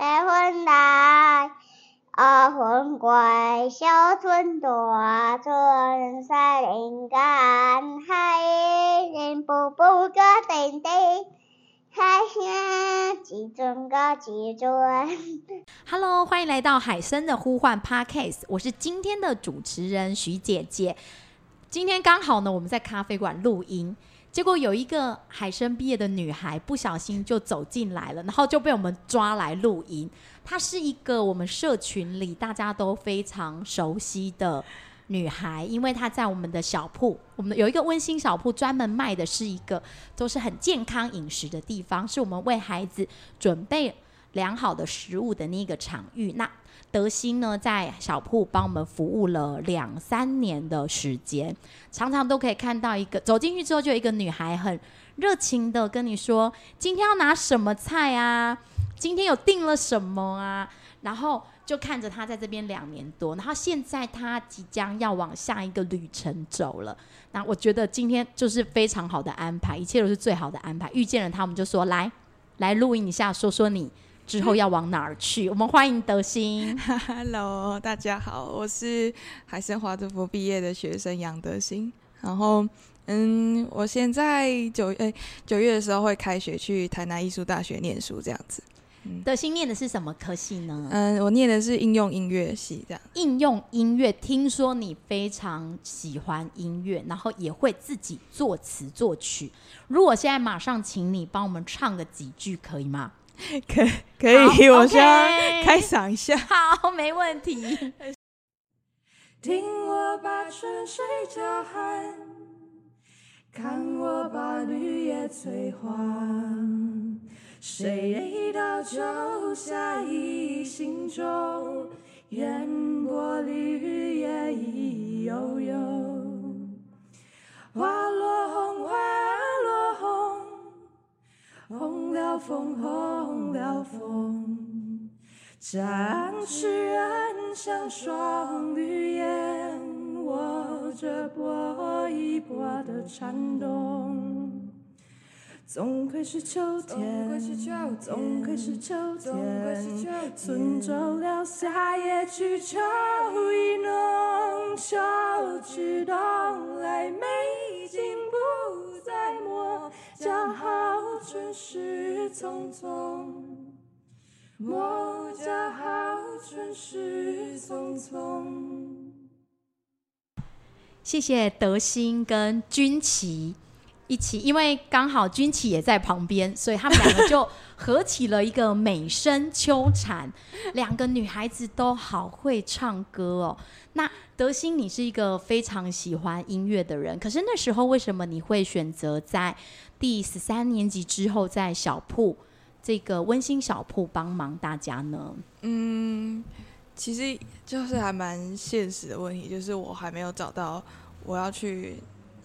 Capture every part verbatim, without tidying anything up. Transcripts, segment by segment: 白婚戴，二婚贵，小村大村細年間，係人步步個定定，係呀幾尊個幾尊。Hello， 欢迎来到海聲的呼喚 Podcast， 我是今天的主持人徐姐姐。今天刚好呢，我们在咖啡馆录音。结果有一个海聲毕业的女孩不小心就走进来了，然后就被我们抓来录音。她是一个我们社群里大家都非常熟悉的女孩，因为她在我们的小铺，我们有一个温馨小铺，专门卖的是一个都是很健康饮食的地方，是我们为孩子准备良好的食物的那个场域。那德心呢，在小铺帮我们服务了两三年的时间，常常都可以看到一个走进去之后就有一个女孩很热情的跟你说今天要拿什么菜啊，今天有订了什么啊，然后就看着她在这边两年多，然后现在她即将要往下一个旅程走了。那我觉得今天就是非常好的安排，一切都是最好的安排，遇见了她我们就说来来录音一下，说说你之后要往哪儿去。我们欢迎德心。Hello， 大家好，我是海聲华德福毕业的学生杨德心。然后，嗯，我现在九哎九月的时候会开学去台南艺术大学念书，这样子。嗯、德心念的是什么科系呢？嗯，我念的是应用音乐系，这样。应用音乐，听说你非常喜欢音乐，然后也会自己作词作曲。如果现在马上请你帮我们唱个几句，可以吗？可可以，我先开嗓一下。好，没问题。听我把春水叫喊，看我把绿叶催黄，谁到秋下一心中，烟波绿叶意悠悠，花落红花落红，红了枫红了枫，展翅暗香双绿烟，握着波一波的颤动。总归是秋天，总归是秋天，春舟了夏夜去，秋意浓，秋去冬来，美景不再磨，恰好春事匆匆，莫恰好春事匆匆。谢谢德心跟鈞淇一起，因为刚好鈞淇也在旁边，所以他们两个就合起了一个美声秋蝉。两个女孩子都好会唱歌哦。那德心，你是一个非常喜欢音乐的人，可是那时候为什么你会选择在第十三年级之后在小铺这个温馨小铺帮忙大家呢？嗯，其实就是还蛮现实的问题，就是我还没有找到我要去。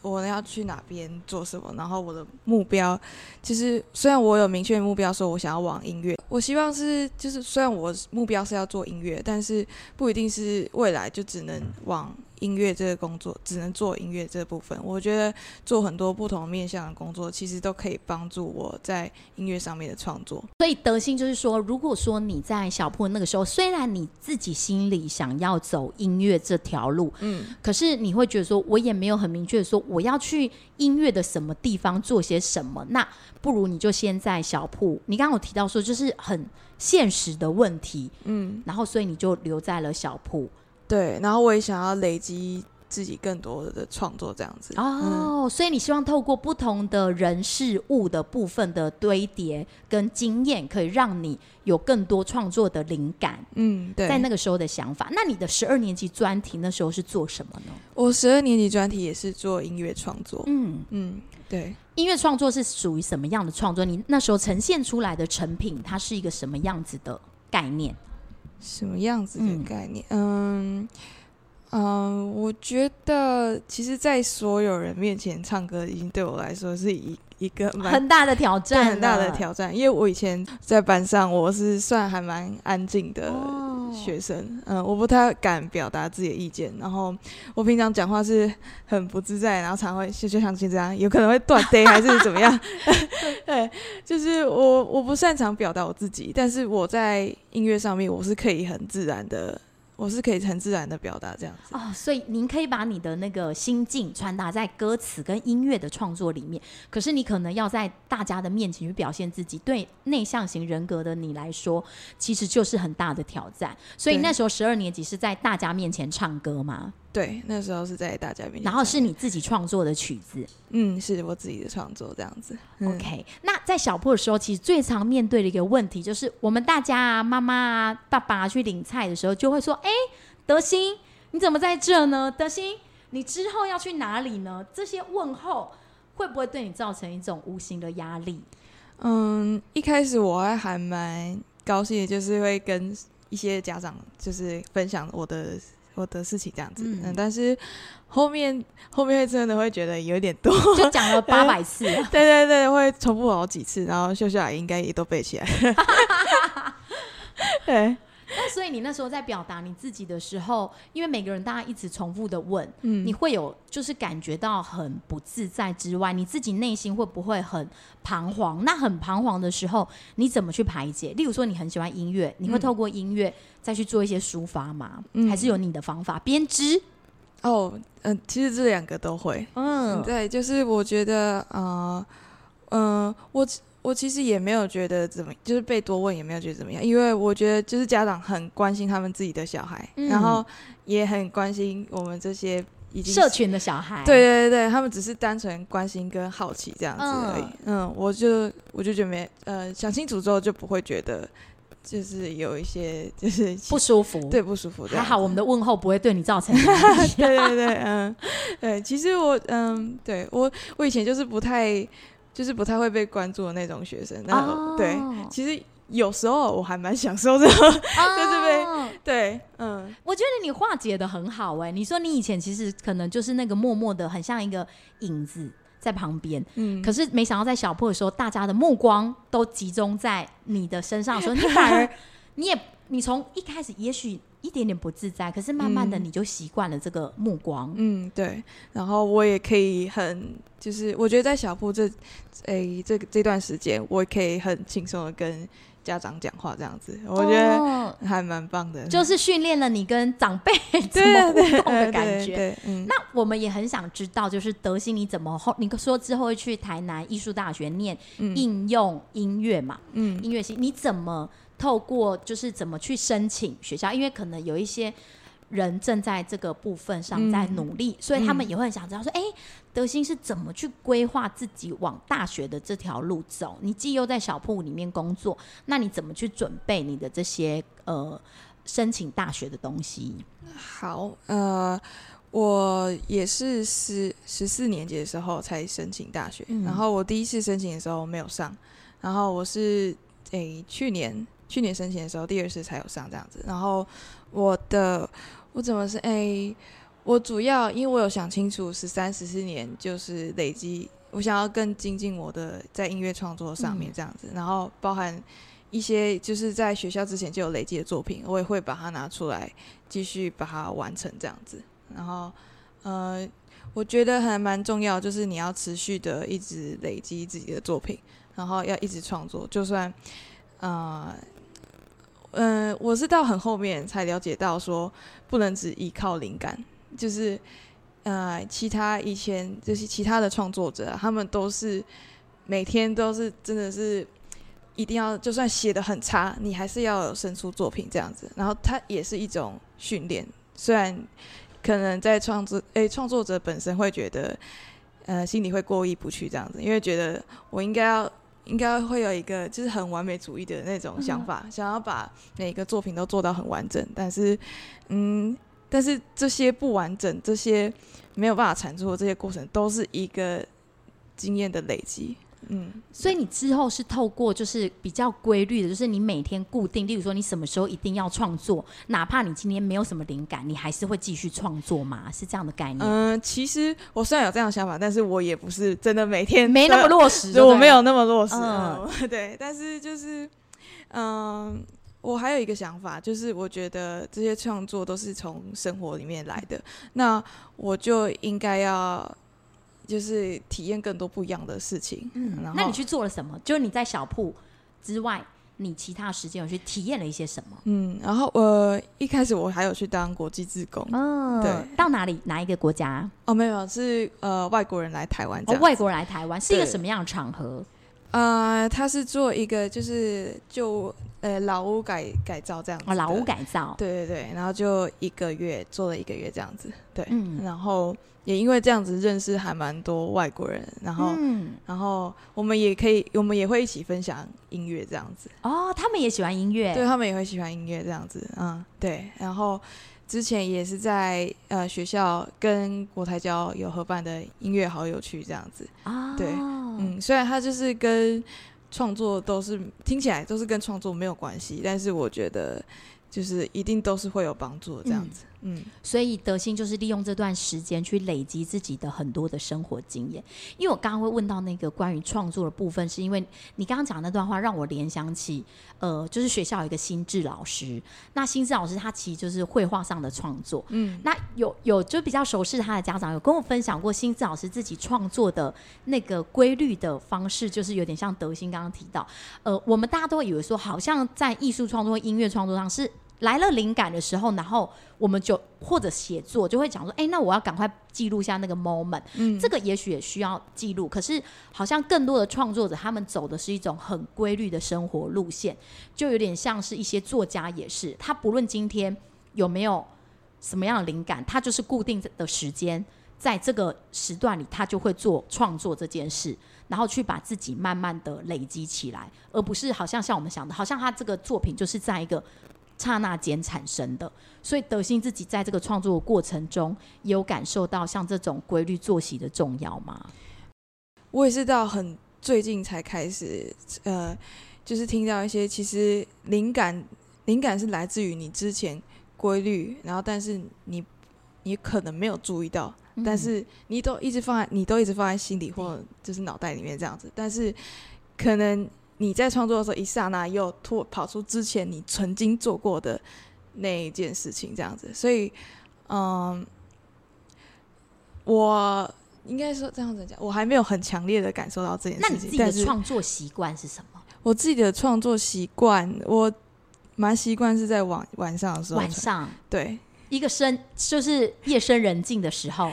我要去哪边做什么，然后我的目标其实虽然我有明确的目标说我想要往音乐，我希望是就是虽然我目标是要做音乐，但是不一定是未来就只能往音乐这个工作只能做音乐这部分。我觉得做很多不同面向的工作其实都可以帮助我在音乐上面的创作。所以德心就是说，如果说你在小铺那个时候虽然你自己心里想要走音乐这条路，嗯，可是你会觉得说我也没有很明确说我要去音乐的什么地方做些什么，那不如你就先在小铺，你刚刚有提到说就是很现实的问题，嗯，然后所以你就留在了小铺。对，然后我也想要累积自己更多的创作这样子。哦、嗯，所以你希望透过不同的人事物的部分的堆叠跟经验，可以让你有更多创作的灵感。嗯，对，在那个时候的想法。那你的十二年级专题那时候是做什么呢？我十二年级专题也是做音乐创作。嗯嗯，对。音乐创作是属于什么样的创作？你那时候呈现出来的成品，它是一个什么样子的概念？什么样子的概念？嗯嗯、呃，我觉得其实在所有人面前唱歌已经对我来说是一一个很大的挑战，很大的挑战。因为我以前在班上我是算还蛮安静的学生，嗯、oh. 呃，我不太敢表达自己的意见，然后我平常讲话是很不自在，然后常会就像现在这样，有可能会断呆还是怎么样，对，就是我我不擅长表达我自己，但是我在音乐上面我是可以很自然的。我是可以很自然的表达这样子哦，所以您可以把你的那个心境传达在歌词跟音乐的创作里面，可是你可能要在大家的面前去表现自己，对内向型人格的你来说其实就是很大的挑战。所以那时候十二年级是在大家面前唱歌吗？对，那时候是在大家面前，然后是你自己创作的曲子？嗯，是我自己的创作这样子、嗯、OK。 那在小破的时候其实最常面对的一个问题就是我们大家啊，妈妈啊，爸爸、啊、去领菜的时候就会说，哎、欸，德馨你怎么在这呢？德馨你之后要去哪里呢？这些问候会不会对你造成一种无形的压力？嗯，一开始我还还蛮高兴的，就是会跟一些家长就是分享我的我的事情这样子，嗯，但是后面后面会真的会觉得有点多，就讲了八百次了，对对对，会重复好几次，然后秀秀阿姨应该也都背起来对，那所以你那时候在表达你自己的时候，因为每个人大家一直重复的问、嗯、你会有就是感觉到很不自在之外，你自己内心会不会很彷徨？那很彷徨的时候你怎么去排解？例如说你很喜欢音乐，你会透过音乐再去做一些抒发吗、嗯、还是有你的方法？编织哦，嗯、呃，其实这两个都会，嗯，对，就是我觉得呃呃我我其实也没有觉得怎么，就是被多问也没有觉得怎么样，因为我觉得就是家长很关心他们自己的小孩、嗯、然后也很关心我们这些已经社群的小孩，对对对，他们只是单纯关心跟好奇这样子而已。 嗯, 嗯我就我就觉得没呃想清楚之后就不会觉得就是有一些就是不舒服，对，不舒服。还好我们的问候不会对你造成对对对，嗯，对，其实我嗯对我我以前就是不太就是不太会被关注的那种学生，然后、oh. 对，其实有时候我还蛮享受这种、oh. 就是被对，嗯，我觉得你化解的很好哎、欸。你说你以前其实可能就是那个默默的，很像一个影子在旁边，嗯，可是没想到在小破的时候，大家的目光都集中在你的身上的时候，你反而你也你从一开始也许一点点不自在，可是慢慢的你就习惯了这个目光。嗯，对。然后我也可以很，就是我觉得在小铺这，哎，这这段时间，我也可以很轻松的跟家长讲话，这样子，我觉得还蛮棒的。哦、就是训练了你跟长辈怎么互动的感觉。对对对对、嗯。那我们也很想知道，就是德馨你怎么后，你说之后会去台南艺术大学念应用音乐嘛？嗯，音乐系你怎么？透过就是怎么去申请学校，因为可能有一些人正在这个部分上在努力、嗯、所以他们也会很想知道说哎、嗯欸，德馨是怎么去规划自己往大学的这条路走？你既又在小铺里面工作，那你怎么去准备你的这些呃申请大学的东西？好，呃我也是十十四年级的时候才申请大学、嗯、然后我第一次申请的时候没有上，然后我是哎、欸、去年去年申请的时候第二次才有上这样子。然后我的我怎么是哎、欸，我主要因为我有想清楚十三十四年就是累积，我想要更精进我的在音乐创作上面这样子、嗯、然后包含一些就是在学校之前就有累积的作品，我也会把它拿出来继续把它完成这样子。然后呃，我觉得还蛮重要，就是你要持续的一直累积自己的作品，然后要一直创作，就算呃嗯，我是到很后面才了解到说不能只依靠灵感，就是呃，其他以前就是其他的创作者、啊、他们都是每天都是真的是一定要，就算写得很差你还是要有生出作品这样子，然后它也是一种训练。虽然可能在创作诶创作者本身会觉得呃心里会过意不去这样子，因为觉得我应该要应该会有一个就是很完美主义的那种想法、嗯、想要把每个作品都做到很完整，但是嗯但是这些不完整，这些没有办法产出的这些过程都是一个经验的累积。嗯，所以你之后是透过就是比较规律的，就是你每天固定，例如说你什么时候一定要创作，哪怕你今天没有什么灵感你还是会继续创作吗？是这样的概念？嗯，其实我虽然有这样的想法，但是我也不是真的每天没那么落实，我没有那么落实、嗯嗯、对，但是就是嗯、呃，我还有一个想法，就是我觉得这些创作都是从生活里面来的，那我就应该要就是体验更多不一样的事情。嗯，然后那你去做了什么？就是你在小铺之外，你其他时间有去体验了一些什么？嗯，然后呃，一开始我还有去当国际志工。哦，对，到哪里？哪一个国家？哦，没有，是呃外国人来台湾。哦，外国人来台湾是一个什么样的场合？呃，他是做一个就是就呃老屋 改, 改造这样子。哦，老屋改造。对对对，然后就一个月做了一个月这样子。对，嗯，然后也因为这样子认识还蛮多外国人，然后、嗯、然后我们也可以我们也会一起分享音乐这样子。哦，他们也喜欢音乐。对，他们也会喜欢音乐这样子。嗯，对，然后之前也是在呃学校跟国台交有合办的音乐好友区这样子。哦，对，嗯，虽然它就是跟创作都是听起来都是跟创作没有关系，但是我觉得就是一定都是会有帮助的这样子。嗯，嗯，所以德心就是利用这段时间去累积自己的很多的生活经验。因为我刚刚会问到那个关于创作的部分，是因为你刚刚讲那段话让我联想起，呃，就是学校有一个心智老师，那心智老师他其实就是绘画上的创作。嗯，那有有就比较熟识他的家长有跟我分享过，心智老师自己创作的那个规律的方式，就是有点像德心刚刚提到，呃，我们大家都以为说，好像在艺术创作、音乐创作上是来了灵感的时候，然后我们就或者写作就会讲说，哎、欸，那我要赶快记录下那个 moment。嗯，这个也许也需要记录，可是好像更多的创作者他们走的是一种很规律的生活路线，就有点像是一些作家也是，他不论今天有没有什么样的灵感，他就是固定的时间，在这个时段里他就会做创作这件事，然后去把自己慢慢的累积起来，而不是好像像我们想的，好像他这个作品就是在一个刹那间产生的。所以德心自己在这个创作的过程中也有感受到像这种规律作息的重要吗？我也是到很最近才开始呃，就是听到一些其实灵感灵感是来自于你之前规律，然后但是你你可能没有注意到，嗯，但是你都一直放在你都一直放在心里或就是脑袋里面这样子，但是可能你在创作的时候一刹那又突跑出之前你曾经做过的那一件事情这样子。所以嗯，我应该说这样子讲，我还没有很强烈的感受到这件事情。那你自己的创作习惯是什么？我自己的创作习惯，我蛮习惯是在 晚, 晚上的时候。晚上？对，一个深就是夜深人静的时候。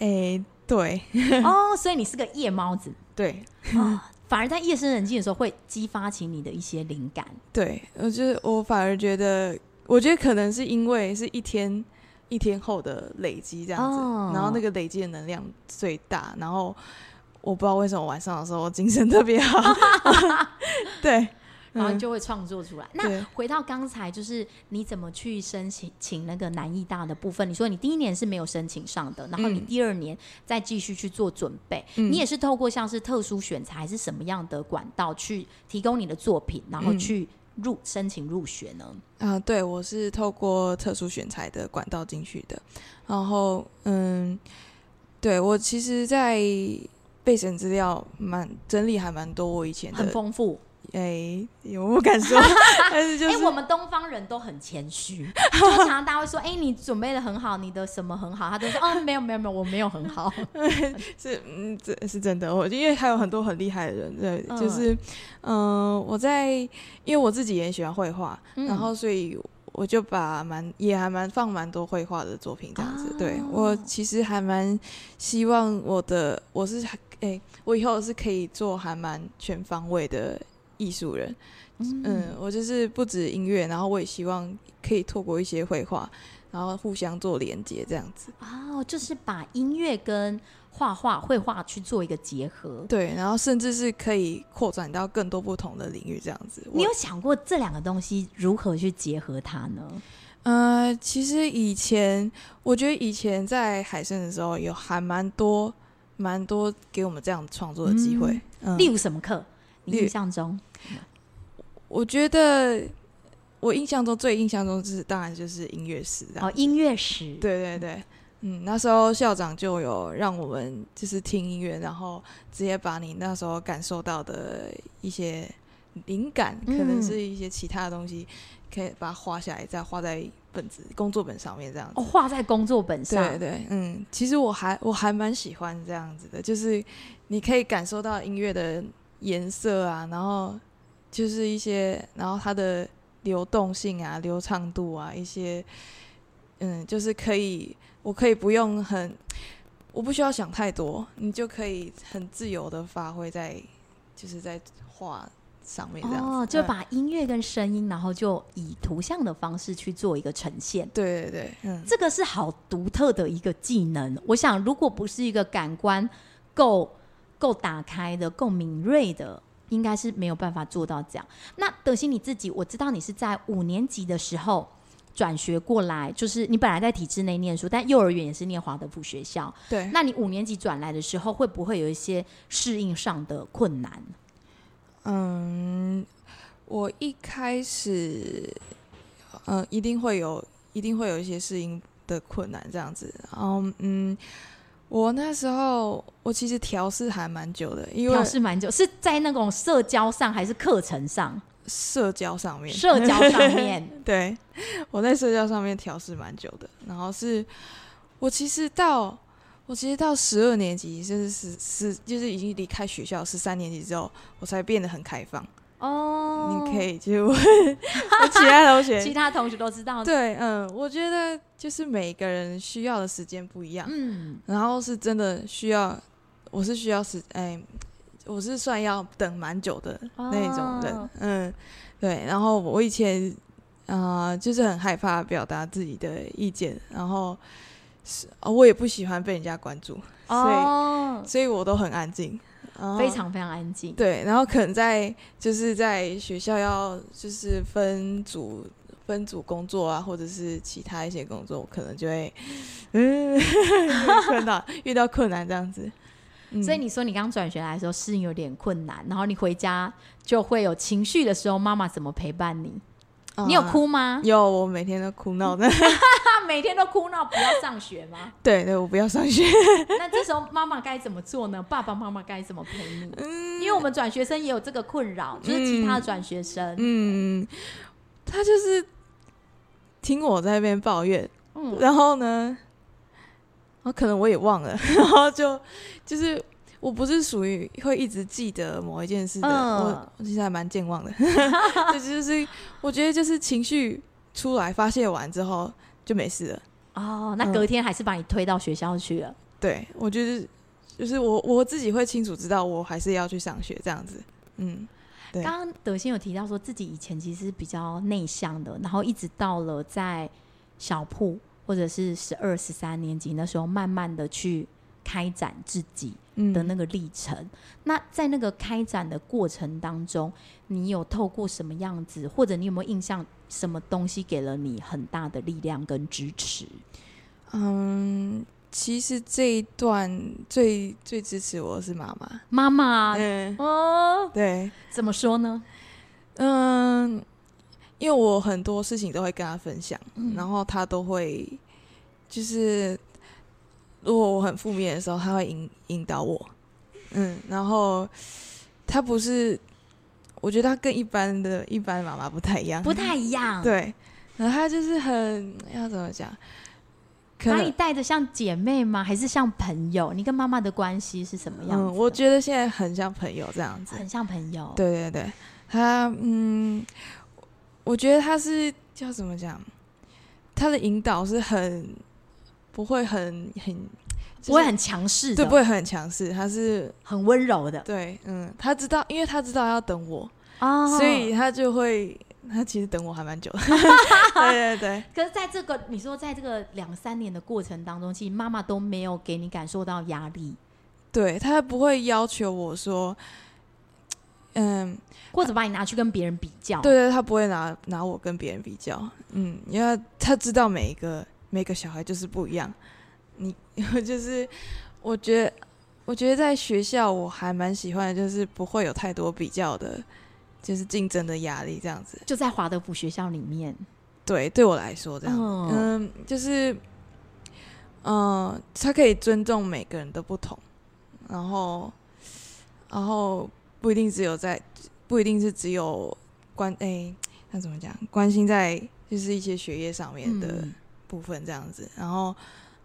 欸，对。哦，所以你是个夜猫子。对啊。反而在夜深人静的时候会激发起你的一些灵感。对，我就是我反而觉得我觉得可能是因为是一天一天后的累积这样子。哦，然后那个累积的能量最大，然后我不知道为什么晚上的时候我精神特别好。对，然后就会创作出来。嗯，那回到刚才就是你怎么去申请那个南艺大的部分，你说你第一年是没有申请上的，然后你第二年再继续去做准备。嗯，你也是透过像是特殊选材还是什么样的管道去提供你的作品，然后去入申请入学呢？啊，呃，对，我是透过特殊选材的管道进去的。然后嗯，对，我其实在备审资料蛮整理还蛮多，我以前的很丰富。哎，欸，我不敢说。但是就是，欸，我们东方人都很谦虚，就常常大家会说，哎，欸，你准备的很好，你的什么很好，他都说哦，没有没有没有，我没有很好。是，嗯，是真的。我因为还有很多很厉害的人，对，嗯，就是嗯，呃，我在因为我自己也喜欢绘画，嗯，然后所以我就把蛮也还蛮放蛮多绘画的作品这样子。啊，对，我其实还蛮希望我的我是哎，欸，我以后是可以做还蛮全方位的艺术人。嗯，嗯，我就是不止音乐，然后我也希望可以透过一些绘画，然后互相做连接这样子。哦，就是把音乐跟画画、绘画去做一个结合。对，然后甚至是可以扩展到更多不同的领域这样子。你有想过这两个东西如何去结合它呢？呃，其实以前我觉得以前在海生的时候有还蛮多蛮多给我们这样创作的机会。嗯嗯，例如什么课？你印象中？我觉得我印象中最印象中就是当然就是音乐史。哦，音乐史，对对对。嗯，那时候校长就有让我们就是听音乐，然后直接把你那时候感受到的一些灵感，可能是一些其他的东西，可以把它画下来，再画在本子工作本上面这样子。哦，画在工作本上。对对，嗯，其实我还我还蛮喜欢这样子的，就是你可以感受到音乐的颜色啊，然后就是一些，然后它的流动性啊、流畅度啊，一些，嗯，就是可以，我可以不用很，我不需要想太多，你就可以很自由的发挥在，就是在画上面这样子。哦，就把音乐跟声音，然后就以图像的方式去做一个呈现。对对对，嗯，这个是好独特的一个技能。我想，如果不是一个感官够够打开的、够敏锐的，应该是没有办法做到这样。那德馨你自己，我知道你是在五年级的时候转学过来，就是你本来在体制内念书，但幼儿园也是念华德福学校。对。那你五年级转来的时候，会不会有一些适应上的困难？嗯，我一开始，嗯，一定会有，一定会有一些适应的困难这样子。嗯嗯。我那时候我其实调试还蛮久的，因为调试蛮久是在那种社交上还是课程上？社交上面，社交上面，对，我在社交上面调试蛮久的。然后是我其实到我其实到十二年级，就是十十就是已经离开学校，十三年级之后，我才变得很开放。哦、oh ，你可以就问其他同学，其他同学都知道。对，嗯，我觉得就是每个人需要的时间不一样，嗯，然后是真的需要，我是需要时，哎、欸，我是算要等蛮久的那种人， oh. 嗯，对。然后我以前啊、呃，就是很害怕表达自己的意见，然后我也不喜欢被人家关注，所以、oh. 所以我都很安静。非常非常安静，对，然后可能在就是在学校要就是分组分组工作啊，或者是其他一些工作，我可能就会嗯困难遇到困难这样子、嗯、所以你说你刚转学来的时候适应有点困难，然后你回家就会有情绪的时候，妈妈怎么陪伴你？你有哭吗？嗯、有，我每天都哭闹的，每天都哭闹，不要上学吗？对对，我不要上学。那这时候妈妈该怎么做呢？爸爸妈妈该怎么陪你？嗯，因为我们转学生也有这个困扰，就是其他的转学生，嗯，嗯他就是听我在那边抱怨，嗯，然后呢，哦，可能我也忘了，然后就就是。我不是属于会一直记得某一件事的，嗯、我, 我其实还蛮健忘的。就是我觉得就是情绪出来发泄完之后就没事了。哦，那隔天还是把你推到学校去了。嗯、对，我就是就是我我自己会清楚知道我还是要去上学这样子。嗯，对。刚刚德馨有提到说自己以前其实比较内向的，然后一直到了在小铺或者是十二、十三年级那时候，慢慢的去开展自己的那个历程、嗯、那在那个开展的过程当中，你有透过什么样子，或者你有没有印象什么东西给了你很大的力量跟支持？嗯，其实这一段最最支持我是妈妈妈妈嗯哦，对，怎么说呢？嗯，因为我很多事情都会跟她分享、嗯、然后她都会就是如果我很负面的时候，他会引引导我，嗯，然后他不是，我觉得他跟一般的一般妈妈不太一样，不太一样，对，然后他就是很要怎么讲，把你带的像姐妹吗？还是像朋友？你跟妈妈的关系是什么样子的？嗯，我觉得现在很像朋友这样子，很像朋友，对对对，他嗯，我觉得他是叫怎么讲，他的引导是很。不会很很、就是、不会很强势的，对，不会很强势，他是很温柔的，对，嗯，他知道，因为他知道要等我、哦、所以他就会，他其实等我还蛮久的对对对。可是在这个你说在这个两三年的过程当中，其实妈妈都没有给你感受到压力，对，他不会要求我说嗯，或者把你拿去跟别人比较，对对，他不会拿拿我跟别人比较，嗯，因为 他, 他知道每一个每个小孩就是不一样，你就是我觉得，我觉得在学校我还蛮喜欢的，就是不会有太多比较的，就是竞争的压力这样子。就在华德福学校里面，对，对我来说这样，哦、嗯，就是，嗯、呃，他可以尊重每个人的不同，然后，然后不一定只有在，不一定是只有关哎，那、欸、怎么讲？关心在就是一些学业上面的部分这样子，嗯、然后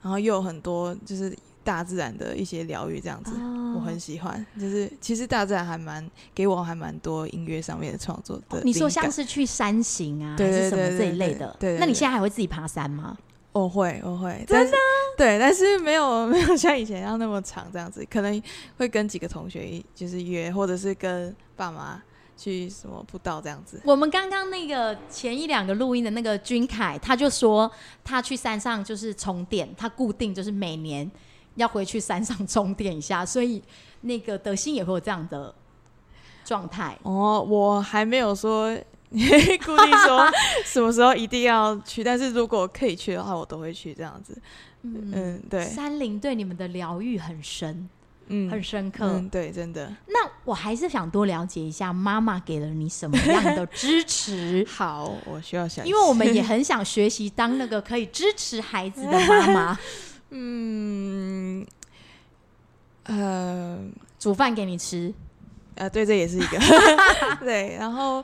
然后又有很多就是大自然的一些疗愈这样子，哦、我很喜欢。就是其实大自然还蛮给我还蛮多音乐上面的创作的、哦。你说像是去山行啊，对对对对还是什么这一类的？对对对对那你现在还会自己爬山吗？我会，我会，真的、啊、对，但是没有没有像以前要那么长这样子，可能会跟几个同学就是约，或者是跟爸妈去什么步道这样子。我们刚刚那个前一两个录音的那个君凯，他就说他去山上就是充电，他固定就是每年要回去山上充电一下，所以那个德心也会有这样的状态。哦，我还没有说。固定说什么时候一定要去，但是如果可以去的话我都会去这样子。 嗯, 嗯对，山林对你们的疗愈很深、嗯、很深刻、嗯、对，真的。那我还是想多了解一下妈妈给了你什么样的支持。好，我需要想，因为我们也很想学习当那个可以支持孩子的妈妈。嗯呃，煮饭给你吃啊、呃，对，这也是一个对，然后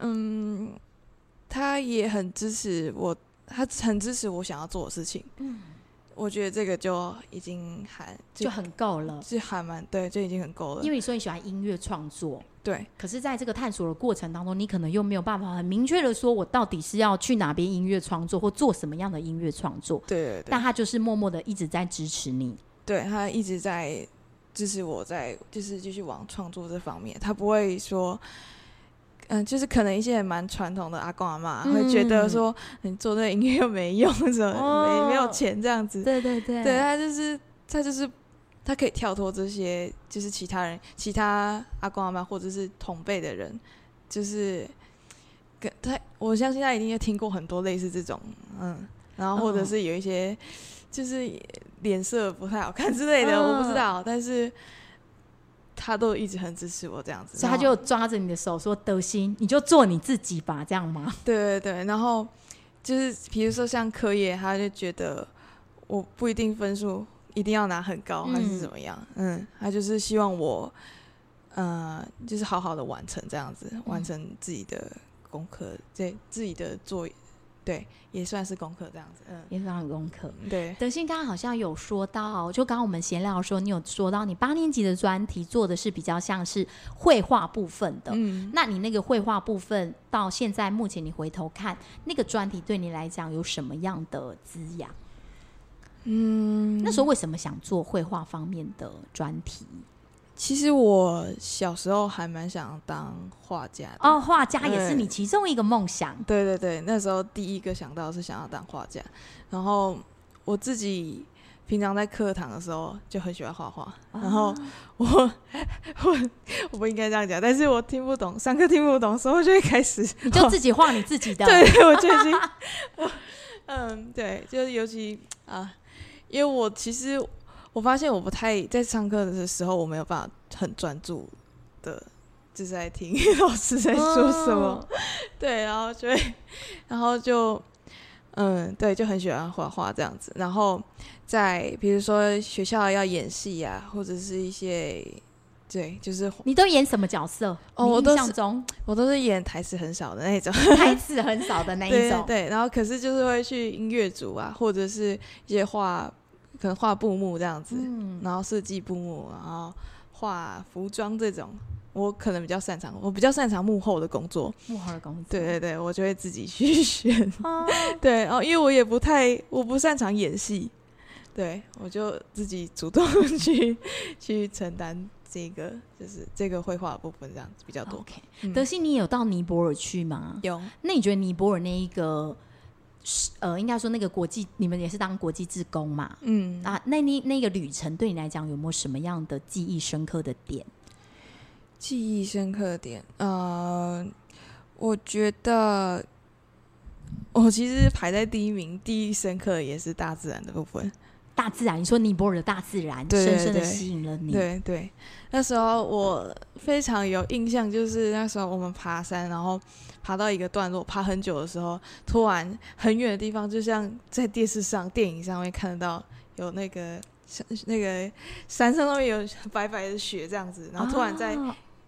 嗯，他也很支持我，他很支持我想要做的事情。嗯，我觉得这个就已经还 就, 就很够了，就还蛮对，就已经很够了。因为你说你喜欢音乐创作，对，可是在这个探索的过程当中，你可能又没有办法很明确的说我到底是要去哪边音乐创作，或做什么样的音乐创作。对对对。但他就是默默的一直在支持你，对，他一直在支持我在就是继续往创作这方面，他不会说。嗯，就是可能一些蛮传统的阿公阿嬷、嗯、会觉得说你做那音乐又没用什么、哦、没没有钱这样子。对对对，对，他就是他就是他可以跳脱这些，就是其他人其他阿公阿嬷或者是同辈的人，就是他我相信他一定也听过很多类似这种嗯，然后或者是有一些、哦、就是脸色不太好看之类的、哦、我不知道，但是。他都一直很支持我这样子，所以他就抓着你的手说德心你就做你自己吧，这样吗？对对对，然后就是比如说像课业他就觉得我不一定分数一定要拿很高、嗯、还是怎么样，嗯，他就是希望我呃，就是好好的完成这样子、嗯、完成自己的功课，对，自己的作业，对，也算是功课这样子、嗯、也算是功课。对，德心刚刚好像有说到，就刚刚我们闲聊说你有说到你八年级的专题做的是比较像是绘画部分的、嗯、那你那个绘画部分到现在目前你回头看那个专题对你来讲有什么样的滋养？嗯，那时候为什么想做绘画方面的专题？其实我小时候还蛮想当画家的。哦，画家也是你其中一个梦想。对对对，那时候第一个想到是想要当画家，然后我自己平常在课堂的时候就很喜欢画画、啊、然后我我我不应该这样讲，但是我听不懂，上课听不懂的时候就会开始，你就自己画你自己的。对对，我就已经我嗯，对，就是尤其啊，因为我其实我发现我不太在上课的时候，我没有办法很专注的，就是在听老师在说什么， oh. 对，然后就会，然后就，嗯，对，就很喜欢画画这样子。然后在比如说学校要演戏啊，或者是一些，对，就是你都演什么角色？哦，我印象中我都是演台词很少的那种，台词很少的那一种，对，对。然后可是就是会去音乐组啊，或者是一些画。可能画布幕这样子、嗯、然后设计布幕，然后画服装，这种我可能比较擅长，我比较擅长幕后的工作，幕后的工作，对对对，我就会自己去选、哦、对，然后因为我也不太我不擅长演戏，对，我就自己主动去去承担这个，就是这个绘画的部分，这样子比较多。 okay,、嗯、德心你有到尼泊尔去吗？有。那你觉得尼泊尔那一个呃，应该说那个国际，你们也是当国际志工嘛？嗯啊，那你那个旅程对你来讲有没有什么样的记忆深刻的点？记忆深刻的点，呃，我觉得我其实排在第一名，第一深刻也是大自然的部分。大自然，你说尼泊尔的大自然深深的吸引了你。对对，那时候我非常有印象，就是那时候我们爬山，然后爬到一个段落，爬很久的时候，突然很远的地方，就像在电视上、电影上面看得到有那个那个山上那边有白白的雪这样子，然后突然在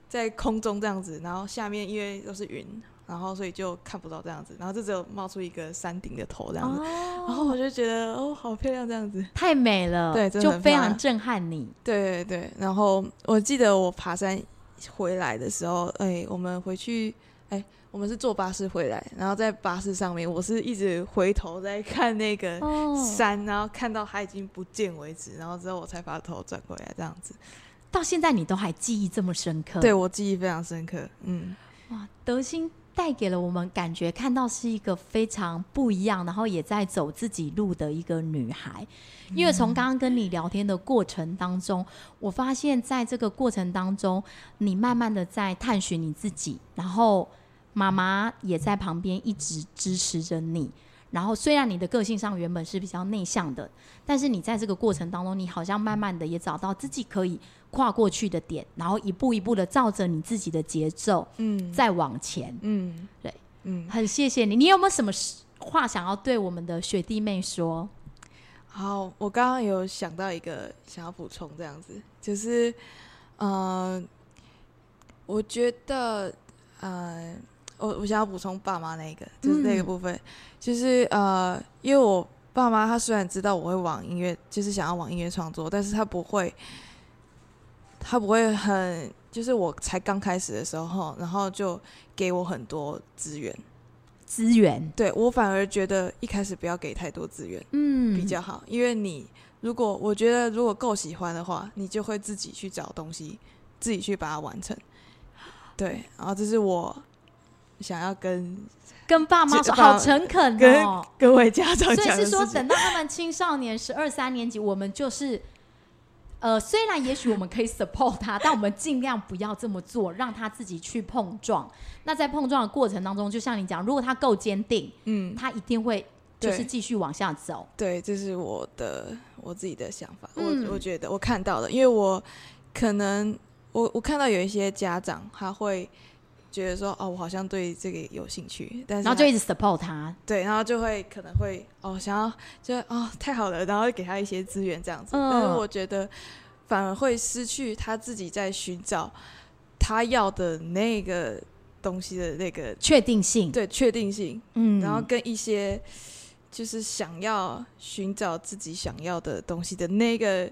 在空中这样子，然后下面因为都是云，然后所以就看不到这样子，然后就只有冒出一个山顶的头这样子、哦、然后我就觉得哦好漂亮这样子，太美了，对，就非常震撼你。对对对，然后我记得我爬山回来的时候，哎、欸，我们回去，哎、欸，我们是坐巴士回来，然后在巴士上面我是一直回头在看那个山、哦、然后看到它已经不见为止，然后之后我才把头转回来这样子。到现在你都还记忆这么深刻？对，我记忆非常深刻。嗯，哇，德兴带给了我们感觉看到是一个非常不一样，然后也在走自己路的一个女孩。因为从刚刚跟你聊天的过程当中、嗯、我发现在这个过程当中你慢慢的在探寻你自己，然后妈妈也在旁边一直支持着你，然后虽然你的个性上原本是比较内向的，但是你在这个过程当中你好像慢慢的也找到自己可以跨过去的点，然后一步一步的照着你自己的节奏、嗯、再往前。嗯，对，嗯，很谢谢你。你有没有什么话想要对我们的学弟妹说？好，我刚刚有想到一个想要补充这样子，就是呃我觉得呃我我想要补充爸妈那个，就是那个部分，嗯、就是呃，因为我爸妈他虽然知道我会往音乐，就是想要往音乐创作，但是他不会，他不会很，就是我才刚开始的时候，然后就给我很多资源，资源，对，我反而觉得一开始不要给太多资源，嗯，比较好，因为你如果我觉得如果够喜欢的话，你就会自己去找东西，自己去把它完成，对，然后这是我。想要跟跟爸妈说，好诚恳哦，跟各位家长讲的事情。所以是说，等到他们青少年十二三年级，我们就是，呃，虽然也许我们可以 support 他，但我们尽量不要这么做，让他自己去碰撞。那在碰撞的过程当中，就像你讲，如果他够坚定，嗯，他一定会就是继续往下走。对，这是我的我自己的想法。嗯、我我觉得我看到了，因为我可能我我看到有一些家长他会。觉得说哦，我好像对这个有兴趣，但是然后就一直 support 他，对，然后就会可能会哦，想要就哦太好了，然后给他一些资源这样子、嗯，但是我觉得反而会失去他自己在寻找他要的那个东西的那个确定性，对，确定性，嗯，然后跟一些就是想要寻找自己想要的东西的那个。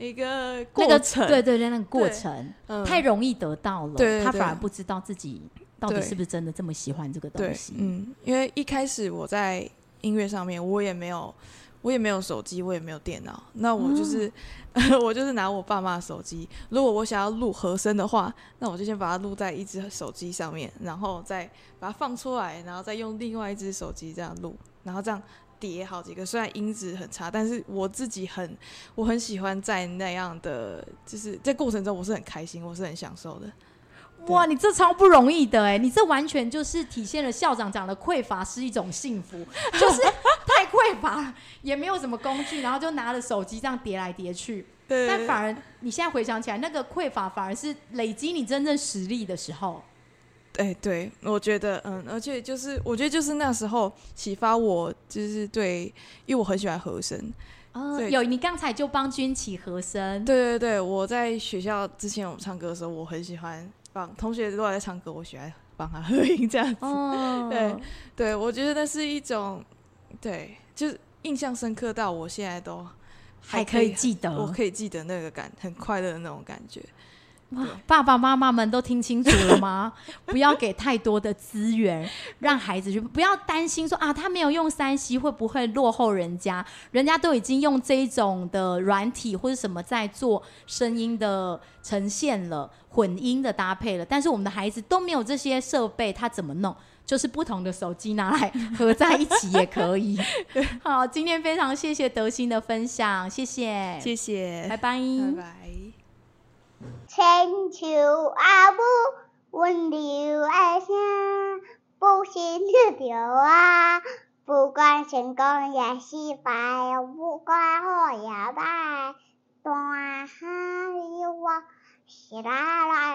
一个过程、那個、对对对，那个过程、嗯、太容易得到了，對對對，他反而不知道自己到底是不是真的这么喜欢这个东西。對對、嗯、因为一开始我在音乐上面我也没有我也没有手机，我也没有电脑，那我就是、嗯、我就是拿我爸妈的手机，如果我想要录和声的话，那我就先把它录在一只手机上面，然后再把它放出来，然后再用另外一只手机这样录，然后这样叠好几个，虽然音质很差，但是我自己很我很喜欢在那样的，就是在过程中我是很开心，我是很享受的。哇，你这超不容易的耶，你这完全就是体现了校长讲的匮乏是一种幸福，就是太匮乏了也没有什么工具，然后就拿了手机这样叠来叠去。对，但反而你现在回想起来，那个匮乏反而是累积你真正实力的时候。哎，对，我觉得，嗯，而且就是，我觉得就是那时候启发我，就是对，因为我很喜欢和声。哦，有，你刚才就帮君奇和声。对对对，我在学校之前我们唱歌的时候，我很喜欢帮同学如果在唱歌，我喜欢帮他合音这样子。哦，对对，我觉得那是一种，对，就是印象深刻到我现在都还可以, 还可以记得，我可以记得那个感，很快乐的那种感觉。哇，爸爸妈妈们都听清楚了吗？不要给太多的资源让孩子去，不要担心说啊，他没有用三 C 会不会落后人家，人家都已经用这一种的软体或者什么在做声音的呈现了，混音的搭配了，但是我们的孩子都没有这些设备，他怎么弄？就是不同的手机拿来合在一起也可以。好，今天非常谢谢德兴的分享，谢谢，谢谢，拜拜，拜拜。千秋阿母温柔爱声，不嫌丢丢啊！不管成功也失败，不管好也歹，大海我是啦啦。